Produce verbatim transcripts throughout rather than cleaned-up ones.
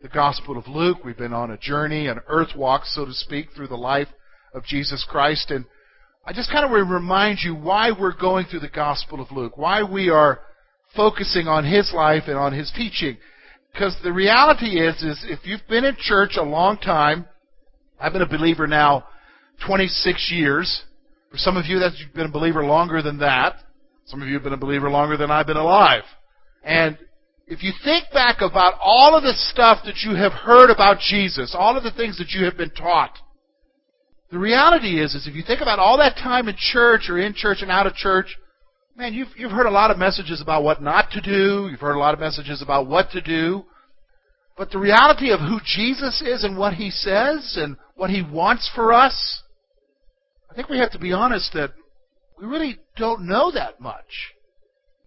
the Gospel of Luke. We've been on a journey, an earth walk, so to speak, through the life of Jesus Christ. And I just kind of want to remind you why we're going through the Gospel of Luke, why we are focusing on his life and on his teaching. Because the reality is, is if you've been in church a long time, I've been a believer now twenty-six years. For some of you, that's, you've been a believer longer than that. Some of you have been a believer longer than I've been alive. And if you think back about all of the stuff that you have heard about Jesus, all of the things that you have been taught, the reality is, is if you think about all that time in church or in church and out of church, man, you've, you've heard a lot of messages about what not to do. You've heard a lot of messages about what to do. But the reality of who Jesus is and what he says and what he wants for us, I think we have to be honest that we really don't know that much.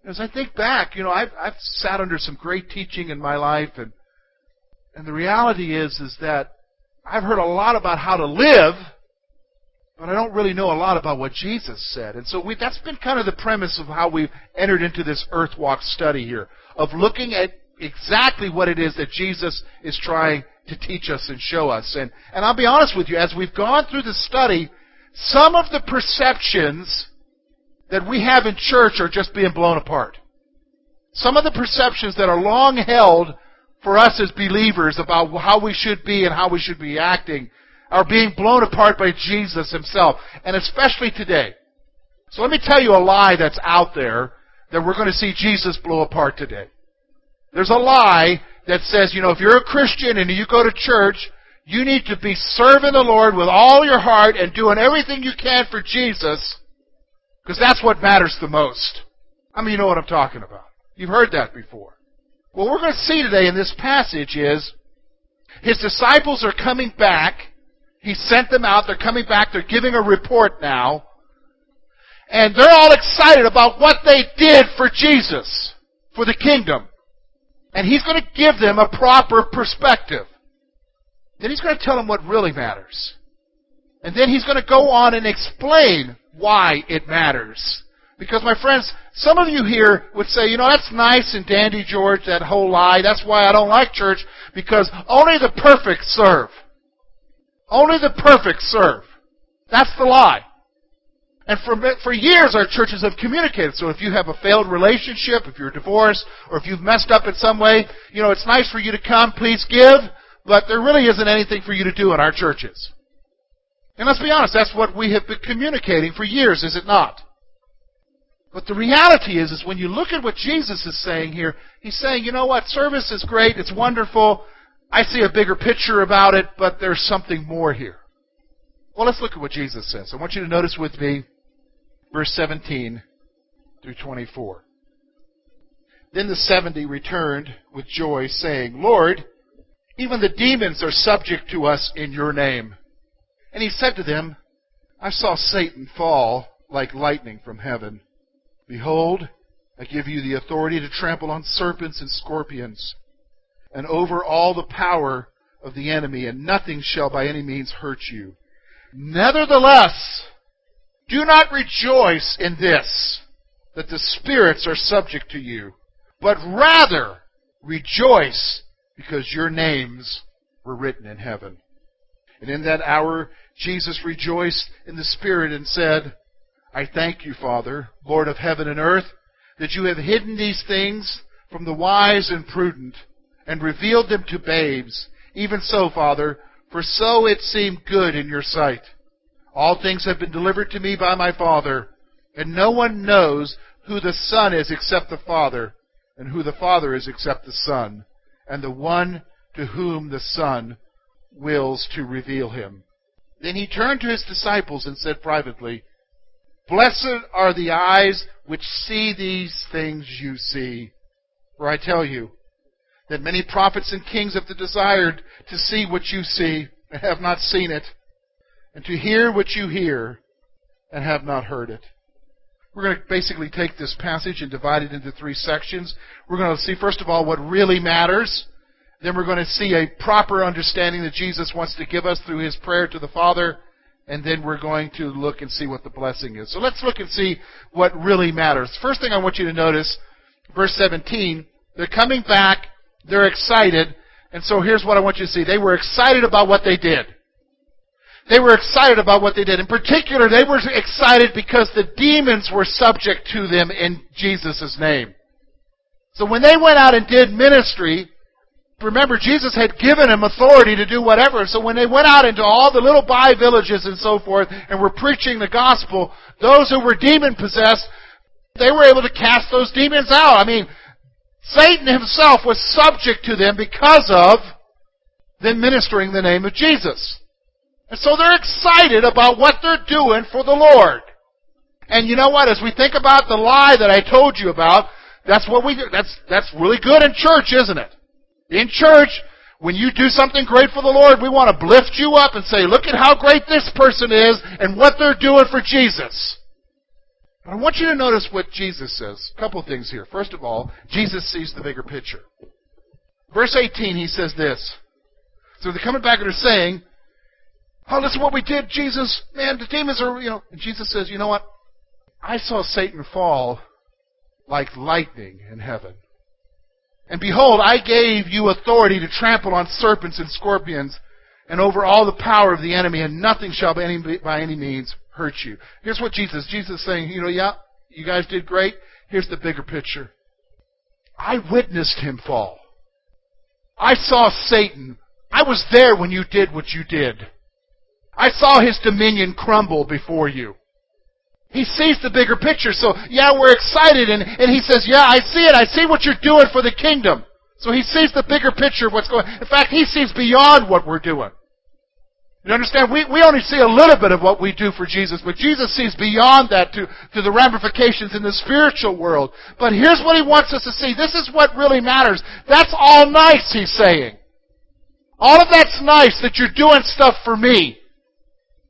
As I think back, you know, I've, I've sat under some great teaching in my life, and and the reality is is that I've heard a lot about how to live, but I don't really know a lot about what Jesus said. And so we, that's been kind of the premise of how we've entered into this earth walk study here, of looking at exactly what it is that Jesus is trying to teach us and show us. And, and I'll be honest with you, as we've gone through the study, some of the perceptions that we have in church are just being blown apart. Some of the perceptions that are long held for us as believers about how we should be and how we should be acting are being blown apart by Jesus himself, and especially today. So let me tell you a lie that's out there that we're going to see Jesus blow apart today. There's a lie that says, you know, if you're a Christian and you go to church, you need to be serving the Lord with all your heart and doing everything you can for Jesus, because that's what matters the most. I mean, you know what I'm talking about. You've heard that before. Well, what we're going to see today in this passage is his disciples are coming back. He sent them out. They're coming back. They're giving a report now. And they're all excited about what they did for Jesus, for the kingdom. And he's going to give them a proper perspective. Then he's going to tell them what really matters. And then he's going to go on and explain why it matters. Because, my friends, some of you here would say, you know, that's nice and dandy, George, that whole lie. That's why I don't like church, because only the perfect serve. Only the perfect serve. That's the lie. And for, for years, our churches have communicated. So if you have a failed relationship, if you're divorced, or if you've messed up in some way, you know, it's nice for you to come, please give, but there really isn't anything for you to do in our churches. And let's be honest, that's what we have been communicating for years, is it not? But the reality is, is when you look at what Jesus is saying here, he's saying, you know what, service is great, it's wonderful, I see a bigger picture about it, but there's something more here. Well, let's look at what Jesus says. I want you to notice with me verse seventeen through twenty-four. Then the seventy returned with joy, saying, Lord, even the demons are subject to us in your name. And he said to them, I saw Satan fall like lightning from heaven. Behold, I give you the authority to trample on serpents and scorpions, and over all the power of the enemy, and nothing shall by any means hurt you. Nevertheless, do not rejoice in this, that the spirits are subject to you, but rather rejoice because your names were written in heaven. And in that hour, Jesus rejoiced in the Spirit and said, I thank you, Father, Lord of heaven and earth, that you have hidden these things from the wise and prudent and revealed them to babes. Even so, Father, for so it seemed good in your sight. All things have been delivered to me by my Father, and no one knows who the Son is except the Father, and who the Father is except the Son, and the one to whom the Son wills to reveal him. Then he turned to his disciples and said privately, Blessed are the eyes which see these things you see. For I tell you, that many prophets and kings have desired to see what you see and have not seen it, and to hear what you hear and have not heard it. We're going to basically take this passage and divide it into three sections. We're going to see, first of all, what really matters. Then we're going to see a proper understanding that Jesus wants to give us through His prayer to the Father. And then we're going to look and see what the blessing is. So let's look and see what really matters. First thing I want you to notice, verse seventeen, they're coming back, they're excited, and so here's what I want you to see. They were excited about what they did. They were excited about what they did. In particular, they were excited because the demons were subject to them in Jesus' name. So when they went out and did ministry, remember, Jesus had given them authority to do whatever. So when they went out into all the little by villages and so forth and were preaching the gospel, those who were demon-possessed, they were able to cast those demons out. I mean, Satan himself was subject to them because of them ministering the name of Jesus. And so they're excited about what they're doing for the Lord. And you know what? As we think about the lie that I told you about, that's what we do. That's, that's really good in church, isn't it? In church, when you do something great for the Lord, we want to lift you up and say, look at how great this person is and what they're doing for Jesus. And I want you to notice what Jesus says. A couple of things here. First of all, Jesus sees the bigger picture. Verse eighteen, he says this. So they're coming back and they're saying, oh, listen to what we did, Jesus. Man, the demons are, you know. And Jesus says, you know what? I saw Satan fall like lightning in heaven. And behold, I gave you authority to trample on serpents and scorpions and over all the power of the enemy, and nothing shall by any, by any means hurt you. Here's what Jesus, Jesus is saying, you know, yeah, you guys did great. Here's the bigger picture. I witnessed him fall. I saw Satan. I was there when you did what you did. I saw his dominion crumble before you. He sees the bigger picture. So, yeah, we're excited. And, and he says, yeah, I see it. I see what you're doing for the kingdom. So he sees the bigger picture of what's going on. In fact, he sees beyond what we're doing. You understand? We, we only see a little bit of what we do for Jesus, but Jesus sees beyond that to, to the ramifications in the spiritual world. But here's what he wants us to see. This is what really matters. That's all nice, he's saying. All of that's nice that you're doing stuff for me.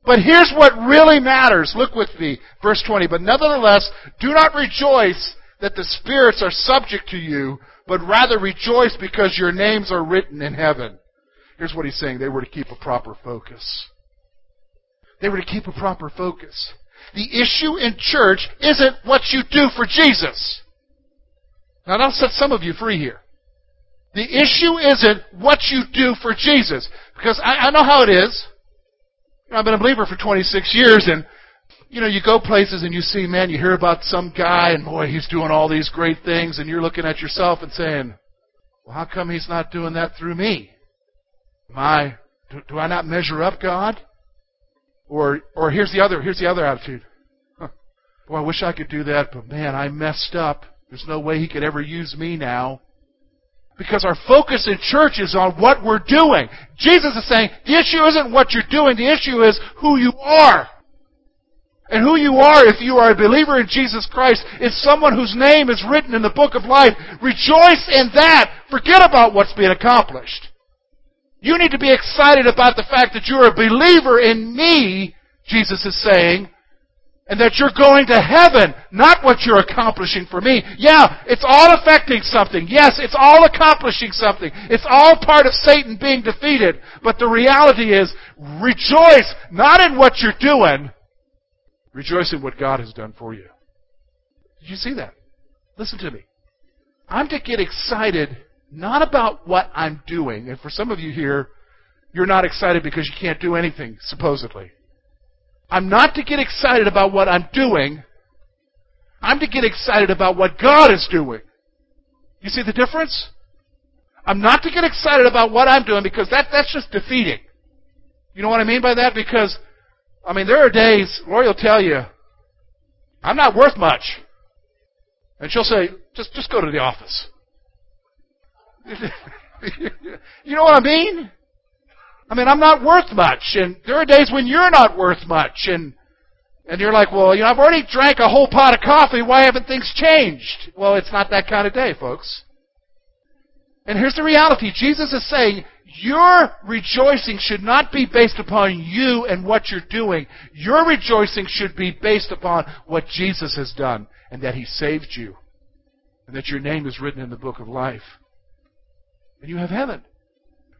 But here's what really matters. Look with me, verse twenty. But nevertheless, do not rejoice that the spirits are subject to you, but rather rejoice because your names are written in heaven. Here's what he's saying. They were to keep a proper focus. They were to keep a proper focus. The issue in church isn't what you do for Jesus. Now, I'll set some of you free here. The issue isn't what you do for Jesus. Because I, I know how it is. I've been a believer for twenty-six years, and, you know, you go places and you see, man, you hear about some guy, and boy, he's doing all these great things, and you're looking at yourself and saying, well, how come he's not doing that through me? Am I, do, do I not measure up, God? Or or here's the other, here's the other attitude. Huh. Boy, I wish I could do that, but man, I messed up. There's no way he could ever use me now. Because our focus in church is on what we're doing. Jesus is saying, the issue isn't what you're doing, the issue is who you are. And who you are, if you are a believer in Jesus Christ, is someone whose name is written in the book of life. Rejoice in that. Forget about what's being accomplished. You need to be excited about the fact that you're a believer in me, Jesus is saying, and that you're going to heaven, not what you're accomplishing for me. Yeah, it's all affecting something. Yes, it's all accomplishing something. It's all part of Satan being defeated. But the reality is, rejoice not in what you're doing. Rejoice in what God has done for you. Did you see that? Listen to me. I'm to get excited not about what I'm doing. And for some of you here, you're not excited because you can't do anything, supposedly. I'm not to get excited about what I'm doing. I'm to get excited about what God is doing. You see the difference? I'm not to get excited about what I'm doing because that, that's just defeating. You know what I mean by that? Because, I mean, there are days, Lori will tell you, I'm not worth much. And she'll say, just, just go to the office. You know what I mean? I mean, I'm not worth much, and there are days when you're not worth much, and and you're like, well, you know, I've already drank a whole pot of coffee. Why haven't things changed? Well, it's not that kind of day, folks. And here's the reality. Jesus is saying, your rejoicing should not be based upon you and what you're doing. Your rejoicing should be based upon what Jesus has done, and that He saved you, and that your name is written in the book of life. And you have heaven.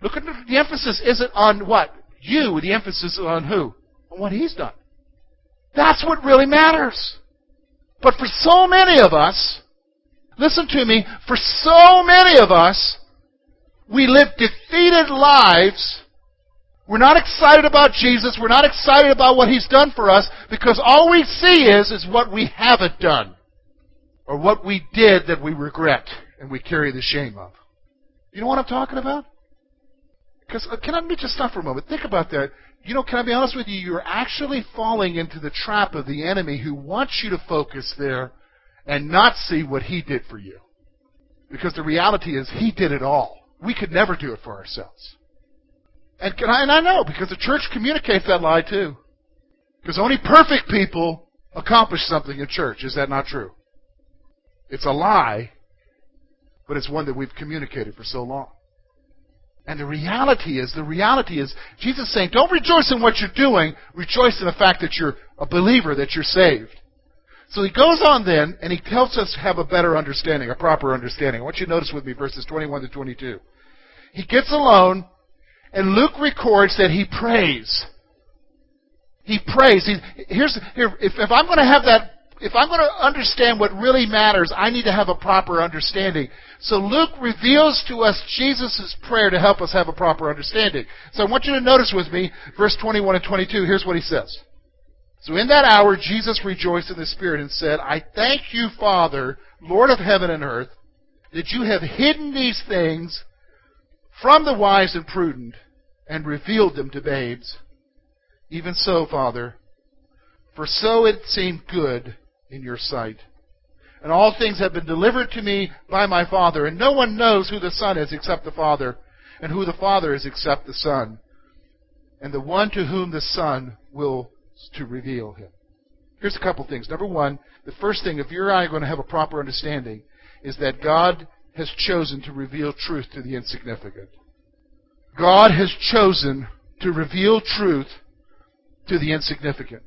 Look, at the emphasis isn't on what? You. The emphasis is on who? On what He's done. That's what really matters. But for so many of us, listen to me, for so many of us, we live defeated lives. We're not excited about Jesus. We're not excited about what He's done for us, because all we see is, is what we haven't done, or what we did that we regret and we carry the shame of. You know what I'm talking about? Because, can I just stop for a moment? Think about that. You know, can I be honest with you? You're actually falling into the trap of the enemy, who wants you to focus there and not see what He did for you. Because the reality is, He did it all. We could never do it for ourselves. And, can I, and I know, because the church communicates that lie too. Because only perfect people accomplish something in church. Is that not true? It's a lie, but it's one that we've communicated for so long. And the reality is, the reality is, Jesus is saying, don't rejoice in what you're doing. Rejoice in the fact that you're a believer, that you're saved. So He goes on then, and He helps us have a better understanding, a proper understanding. I want you to notice with me verses twenty-one to twenty-two. He gets alone, and Luke records that he prays. He prays. He, here's, here, if, if I'm going to have that, if I'm going to understand what really matters, I need to have a proper understanding. So Luke reveals to us Jesus' prayer to help us have a proper understanding. So I want you to notice with me verse twenty-one and twenty-two. Here's what he says. So in that hour, Jesus rejoiced in the Spirit and said, I thank you, Father, Lord of heaven and earth, that you have hidden these things from the wise and prudent and revealed them to babes. Even so, Father, for so it seemed good in your sight. And all things have been delivered to me by my Father, and no one knows who the Son is except the Father, and who the Father is except the Son, and the one to whom the Son will to reveal Him. Here's a couple things. Number one, the first thing, if you and I are going to have a proper understanding, is that God has chosen to reveal truth to the insignificant. God has chosen to reveal truth to the insignificant.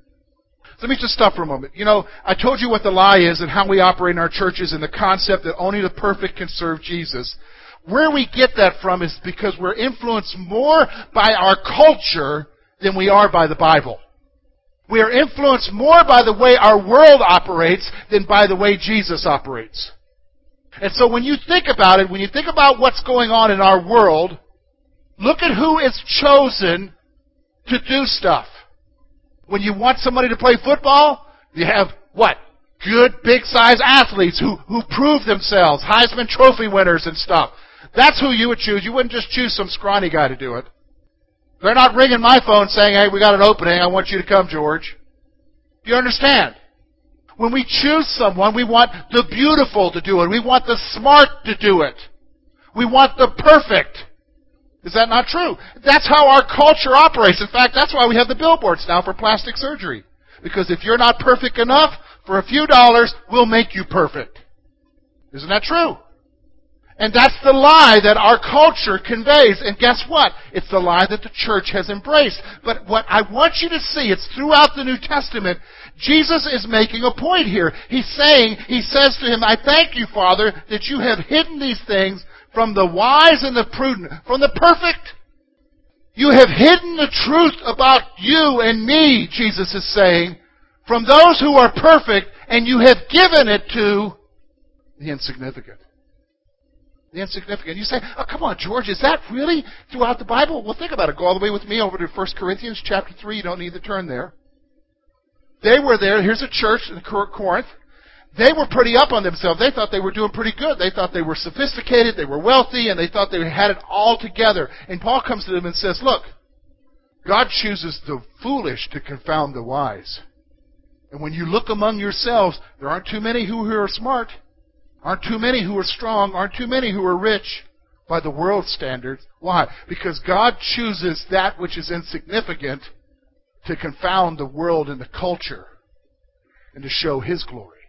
Let me just stop for a moment. You know, I told you what the lie is and how we operate in our churches, and the concept that only the perfect can serve Jesus. Where we get that from is because we're influenced more by our culture than we are by the Bible. We are influenced more by the way our world operates than by the way Jesus operates. And so when you think about it, when you think about what's going on in our world, look at who is chosen to do stuff. When you want somebody to play football, you have what? Good, big-sized athletes who, who prove themselves, Heisman Trophy winners and stuff. That's who you would choose. You wouldn't just choose some scrawny guy to do it. They're not ringing my phone saying, hey, we got an opening. I want you to come, George. Do you understand? When we choose someone, we want the beautiful to do it. We want the smart to do it. We want the perfect. Is that not true? That's how our culture operates. In fact, that's why we have the billboards now for plastic surgery. Because if you're not perfect enough, for a few dollars, we'll make you perfect. Isn't that true? And that's the lie that our culture conveys. And guess what? It's the lie that the church has embraced. But what I want you to see, it's throughout the New Testament, Jesus is making a point here. He's saying, He says to him, I thank you, Father, that you have hidden these things from the wise and the prudent, from the perfect. You have hidden the truth about you and me, Jesus is saying, from those who are perfect, and you have given it to the insignificant. The insignificant. You say, oh, come on, George, is that really throughout the Bible? Well, think about it. Go all the way with me over to First Corinthians chapter three. You don't need to turn there. They were there. Here's a church in Corinth. They were pretty up on themselves. They thought they were doing pretty good. They thought they were sophisticated, they were wealthy, and they thought they had it all together. And Paul comes to them and says, look, God chooses the foolish to confound the wise. And when you look among yourselves, there aren't too many who are smart. Aren't too many who are strong, aren't too many who are rich by the world's standards. Why? Because God chooses that which is insignificant to confound the world and the culture and to show His glory.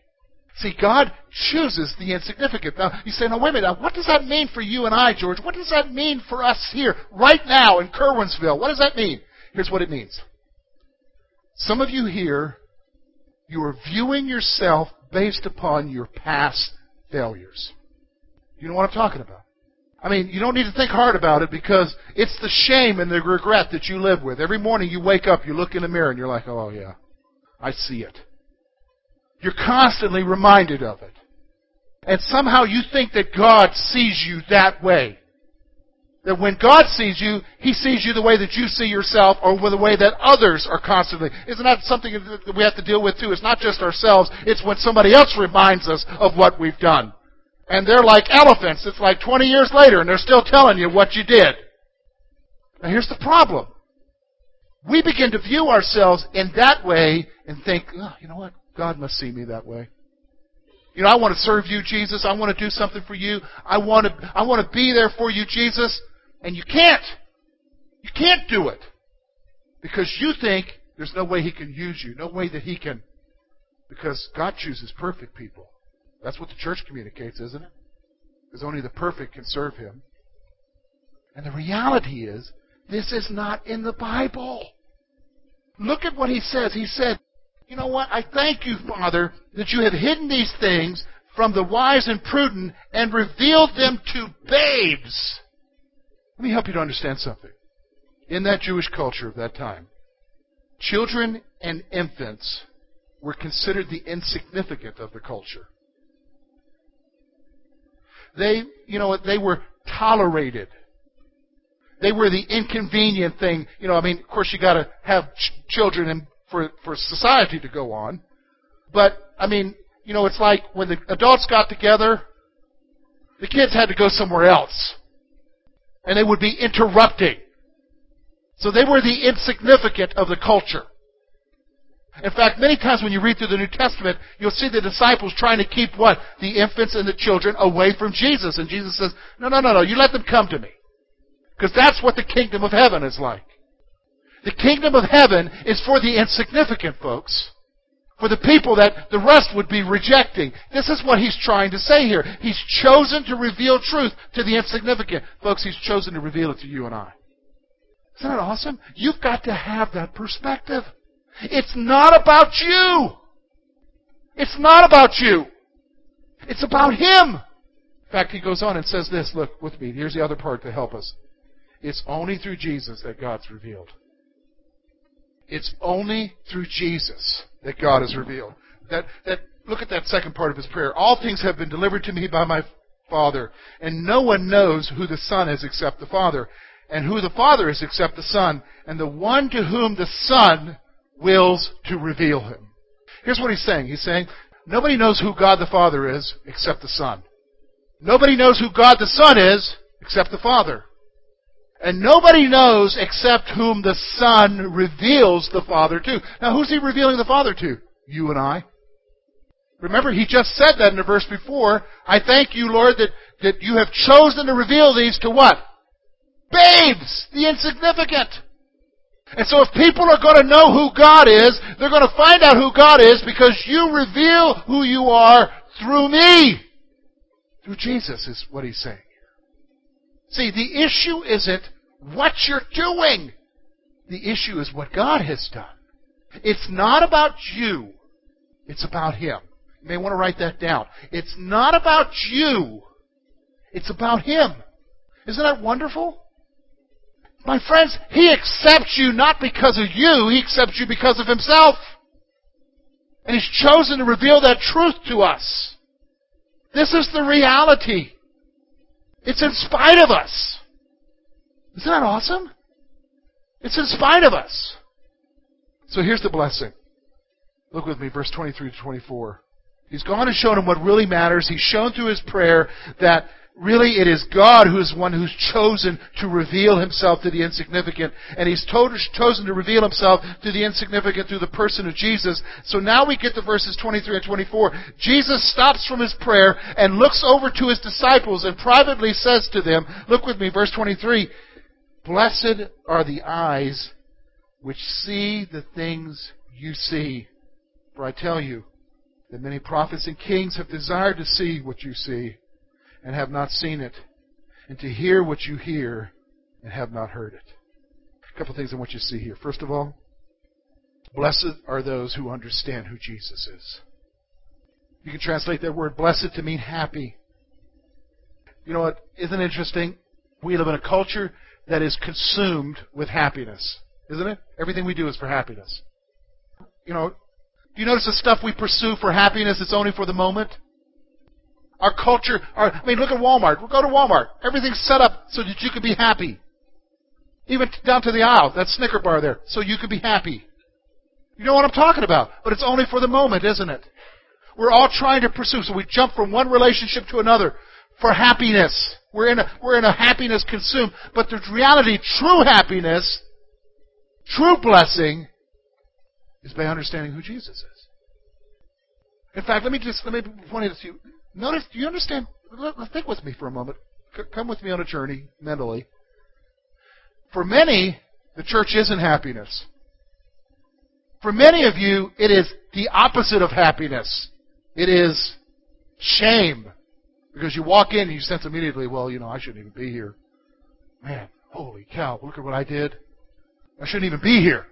See, God chooses the insignificant. Now, you say, now wait a minute, what does that mean for you and I, George? What does that mean for us here, right now, in Curwensville? What does that mean? Here's what it means. Some of you here, you are viewing yourself based upon your past failures. You know what I'm talking about. I mean, you don't need to think hard about it because it's the shame and the regret that you live with. Every morning you wake up, you look in the mirror, and you're like, oh, yeah, I see it. You're constantly reminded of it. And somehow you think that God sees you that way. That when God sees you, He sees you the way that you see yourself or the way that others are constantly. Isn't that something that we have to deal with too? It's not just ourselves. It's when somebody else reminds us of what we've done. And they're like elephants. It's like twenty years later and they're still telling you what you did. Now here's the problem. We begin to view ourselves in that way and think, oh, you know what? God must see me that way. You know, I want to serve you, Jesus. I want to do something for you. I want to, I want to be there for you, Jesus. And you can't. You can't do it. Because you think there's no way He can use you. No way that He can. Because God chooses perfect people. That's what the church communicates, isn't it? Because only the perfect can serve Him. And the reality is, this is not in the Bible. Look at what He says. He said, you know what? I thank you, Father, that you have hidden these things from the wise and prudent and revealed them to babes. Let me help you to understand something. In that Jewish culture of that time, children and infants were considered the insignificant of the culture. They, you know, they were tolerated. They were the inconvenient thing. You know, I mean, of course, you got to have ch- children and for for society to go on. But, I mean, you know, it's like when the adults got together, the kids had to go somewhere else. And they would be interrupting. So they were the insignificant of the culture. In fact, many times when you read through the New Testament, you'll see the disciples trying to keep what? The infants and the children away from Jesus. And Jesus says, no, no, no, no, you let them come to me. Because that's what the kingdom of heaven is like. The kingdom of heaven is for the insignificant folks. For the people that the rest would be rejecting. This is what He's trying to say here. He's chosen to reveal truth to the insignificant. Folks, He's chosen to reveal it to you and I. Isn't that awesome? You've got to have that perspective. It's not about you. It's not about you. It's about Him. In fact, He goes on and says this. Look with me. Here's the other part to help us. It's only through Jesus that God's revealed. It's only through Jesus that God is revealed. That that look at that second part of His prayer. All things have been delivered to me by my Father, and no one knows who the Son is except the Father, and who the Father is except the Son, and the one to whom the Son wills to reveal Him. Here's what He's saying. He's saying, nobody knows who God the Father is except the Son. Nobody knows who God the Son is except the Father. And nobody knows except whom the Son reveals the Father to. Now, who's He revealing the Father to? You and I. Remember, He just said that in the verse before. I thank you, Lord, that, that you have chosen to reveal these to what? Babes! The insignificant! And so if people are going to know who God is, they're going to find out who God is because you reveal who you are through me. Through Jesus is what He's saying. See, the issue isn't what you're doing. The issue is what God has done. It's not about you. It's about Him. You may want to write that down. It's not about you. It's about Him. Isn't that wonderful? My friends, He accepts you not because of you. He accepts you because of Himself. And He's chosen to reveal that truth to us. This is the reality. It's in spite of us. Isn't that awesome? It's in spite of us. So here's the blessing. Look with me, verse twenty-three to twenty-four. He's gone and shown him what really matters. He's shown through his prayer that really, it is God who is one who's chosen to reveal Himself to the insignificant. And He's told, chosen to reveal Himself to the insignificant through the person of Jesus. So now we get to verses twenty-three and twenty-four. Jesus stops from His prayer and looks over to His disciples and privately says to them, look with me, verse twenty-three, blessed are the eyes which see the things you see. For I tell you, that many prophets and kings have desired to see what you see and have not seen it, and to hear what you hear and have not heard it. A couple of things I want you to see here. First of all, blessed are those who understand who Jesus is. You can translate that word blessed to mean happy. You know what? Isn't it interesting? We live in a culture that is consumed with happiness. Isn't it? Everything we do is for happiness. You know, do you notice the stuff we pursue for happiness, it's only for the moment? Our culture, our, I mean, look at Walmart. We'll go to Walmart. Everything's set up so that you can be happy. Even down to the aisle, that Snicker bar there, so you can be happy. You know what I'm talking about, but it's only for the moment, isn't it? We're all trying to pursue, so we jump from one relationship to another for happiness. We're in a, we're in a happiness consumed, but the reality, true happiness, true blessing, is by understanding who Jesus is. In fact, let me just let me point it to you. Notice, do you understand? Think with me for a moment. Come with me on a journey mentally. For many, the church isn't happiness. For many of you, it is the opposite of happiness. It is shame. Because you walk in and you sense immediately, well, you know, I shouldn't even be here. Man, holy cow, look at what I did. I shouldn't even be here.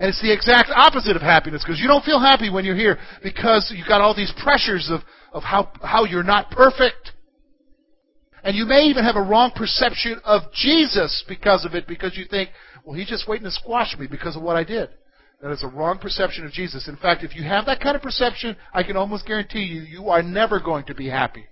And it's the exact opposite of happiness, because you don't feel happy when you're here, because you've got all these pressures of, of how, how you're not perfect. And you may even have a wrong perception of Jesus because of it, because you think, well, he's just waiting to squash me because of what I did. That is a wrong perception of Jesus. In fact, if you have that kind of perception, I can almost guarantee you, you are never going to be happy.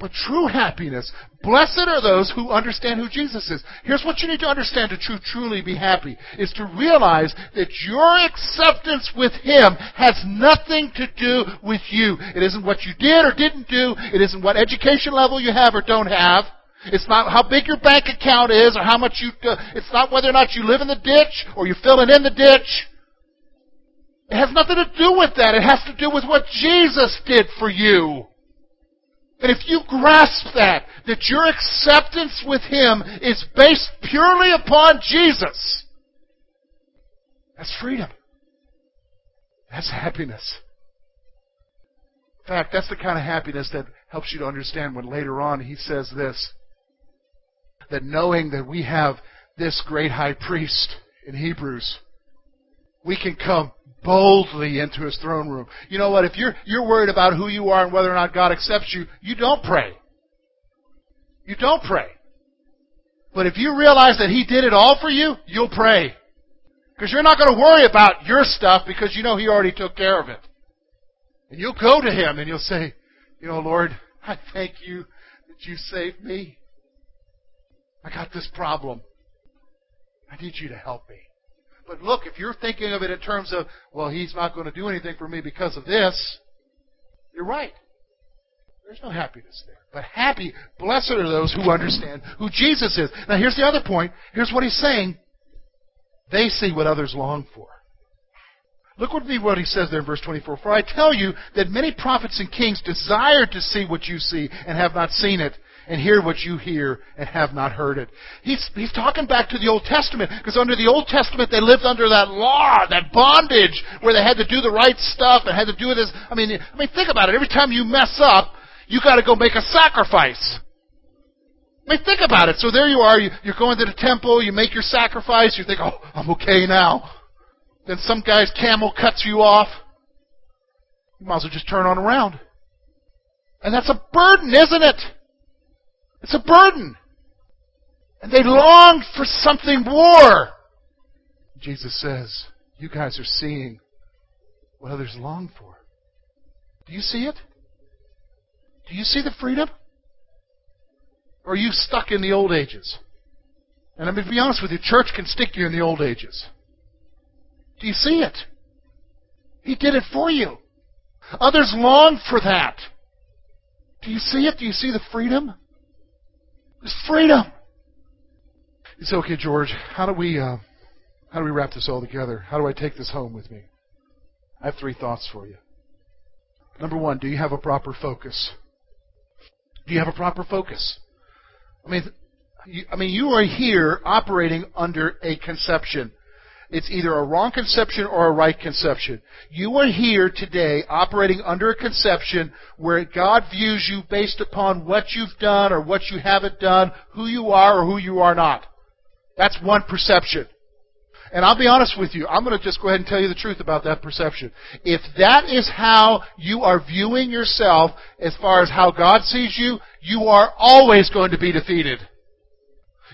But true happiness, blessed are those who understand who Jesus is. Here's what you need to understand to true, truly be happy, is to realize that your acceptance with Him has nothing to do with you. It isn't what you did or didn't do. It isn't what education level you have or don't have. It's not how big your bank account is or how much you... Uh, it's not whether or not you live in the ditch or you're filling in the ditch. It has nothing to do with that. It has to do with what Jesus did for you. And if you grasp that, that your acceptance with Him is based purely upon Jesus, that's freedom. That's happiness. In fact, that's the kind of happiness that helps you to understand when later on he says this, that knowing that we have this great high priest in Hebrews, we can come boldly into His throne room. You know what? If you're you're worried about who you are and whether or not God accepts you, you don't pray. You don't pray. But if you realize that He did it all for you, you'll pray. Because you're not going to worry about your stuff because you know He already took care of it. And you'll go to Him and you'll say, you know, Lord, I thank You that You saved me. I got this problem. I need You to help me. But look, if you're thinking of it in terms of, well, He's not going to do anything for me because of this, you're right. There's no happiness there. But happy, blessed are those who understand who Jesus is. Now, here's the other point. Here's what He's saying. They see what others long for. Look with me what He says there in verse twenty-four. For I tell you that many prophets and kings desired to see what you see and have not seen it, and hear what you hear and have not heard it. He's, he's talking back to the Old Testament, because under the Old Testament they lived under that law, that bondage, where they had to do the right stuff and had to do this. I mean, I mean, think about it. Every time you mess up, you got to go make a sacrifice. I mean, think about it. So there you are. You, you're going to the temple. You make your sacrifice. You think, oh, I'm okay now. Then some guy's camel cuts you off. You might as well just turn on around. And that's a burden, isn't it? It's a burden. And they longed for something more. Jesus says, you guys are seeing what others long for. Do you see it? Do you see the freedom? Or are you stuck in the old ages? And I'm going to be honest with you, church can stick you in the old ages. Do you see it? He did it for you. Others long for that. Do you see it? Do you see the freedom? It's freedom. You say, okay, George, how do we uh, how do we wrap this all together? How do I take this home with me? I have three thoughts for you. Number one, do you have a proper focus? Do you have a proper focus? I mean, you, I mean, you are here operating under a conception. It's either a wrong conception or a right conception. You are here today operating under a conception where God views you based upon what you've done or what you haven't done, who you are or who you are not. That's one perception. And I'll be honest with you, I'm going to just go ahead and tell you the truth about that perception. If that is how you are viewing yourself as far as how God sees you, you are always going to be defeated.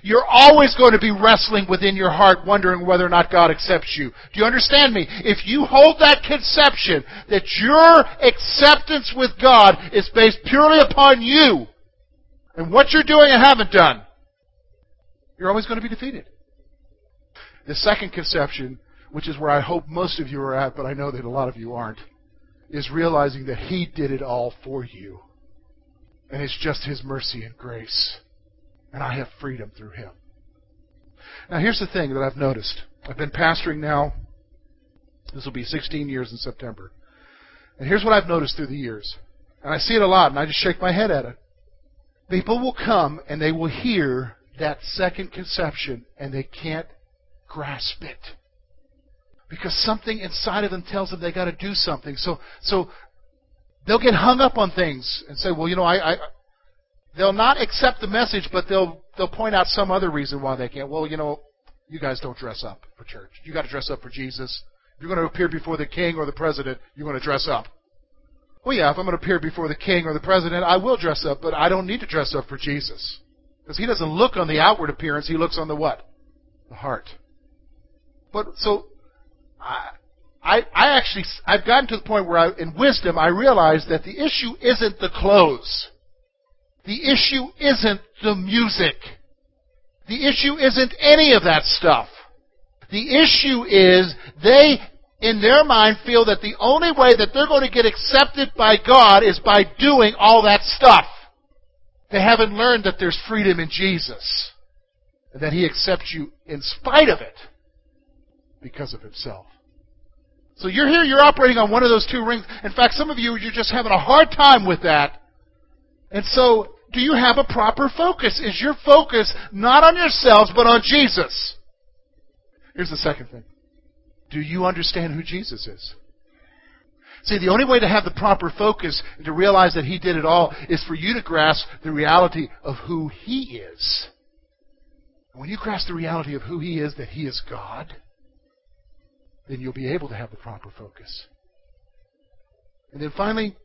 You're always going to be wrestling within your heart, wondering whether or not God accepts you. Do you understand me? If you hold that conception that your acceptance with God is based purely upon you and what you're doing and haven't done, you're always going to be defeated. The second conception, which is where I hope most of you are at, but I know that a lot of you aren't, is realizing that He did it all for you. And it's just His mercy and grace. And I have freedom through Him. Now here's the thing that I've noticed. I've been pastoring now, this will be sixteen years in September. And here's what I've noticed through the years. And I see it a lot, and I just shake my head at it. People will come and they will hear that second conception, and they can't grasp it. Because something inside of them tells them they got to do something. So so they'll get hung up on things and say, well, you know, I... I They'll not accept the message, but they'll they'll point out some other reason why they can't. Well, you know, you guys don't dress up for church. You got to dress up for Jesus. If you're going to appear before the king or the president, you're going to dress up. Well, yeah, if I'm going to appear before the king or the president, I will dress up, but I don't need to dress up for Jesus. Because He doesn't look on the outward appearance. He looks on the what? The heart. But so I I, I actually, I've gotten to the point where I, in wisdom, I realize that the issue isn't the clothes. The issue isn't the music. The issue isn't any of that stuff. The issue is they, in their mind, feel that the only way that they're going to get accepted by God is by doing all that stuff. They haven't learned that there's freedom in Jesus, and that He accepts you in spite of it because of Himself. So you're here, you're operating on one of those two rings. In fact, some of you, you're just having a hard time with that. And so, do you have a proper focus? Is your focus not on yourselves, but on Jesus? Here's the second thing. Do you understand who Jesus is? See, the only way to have the proper focus and to realize that He did it all is for you to grasp the reality of who He is. When you grasp the reality of who He is, that He is God, then you'll be able to have the proper focus. And then finally,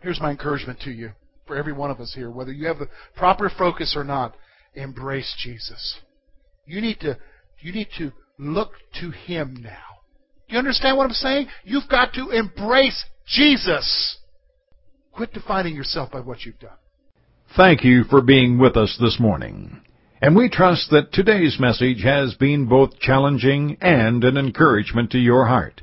here's my encouragement to you. For every one of us here, whether you have the proper focus or not, embrace Jesus. You need to, you need to look to Him now. Do you understand what I'm saying? You've got to embrace Jesus. Quit defining yourself by what you've done. Thank you for being with us this morning. And we trust that today's message has been both challenging and an encouragement to your heart.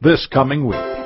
this coming week.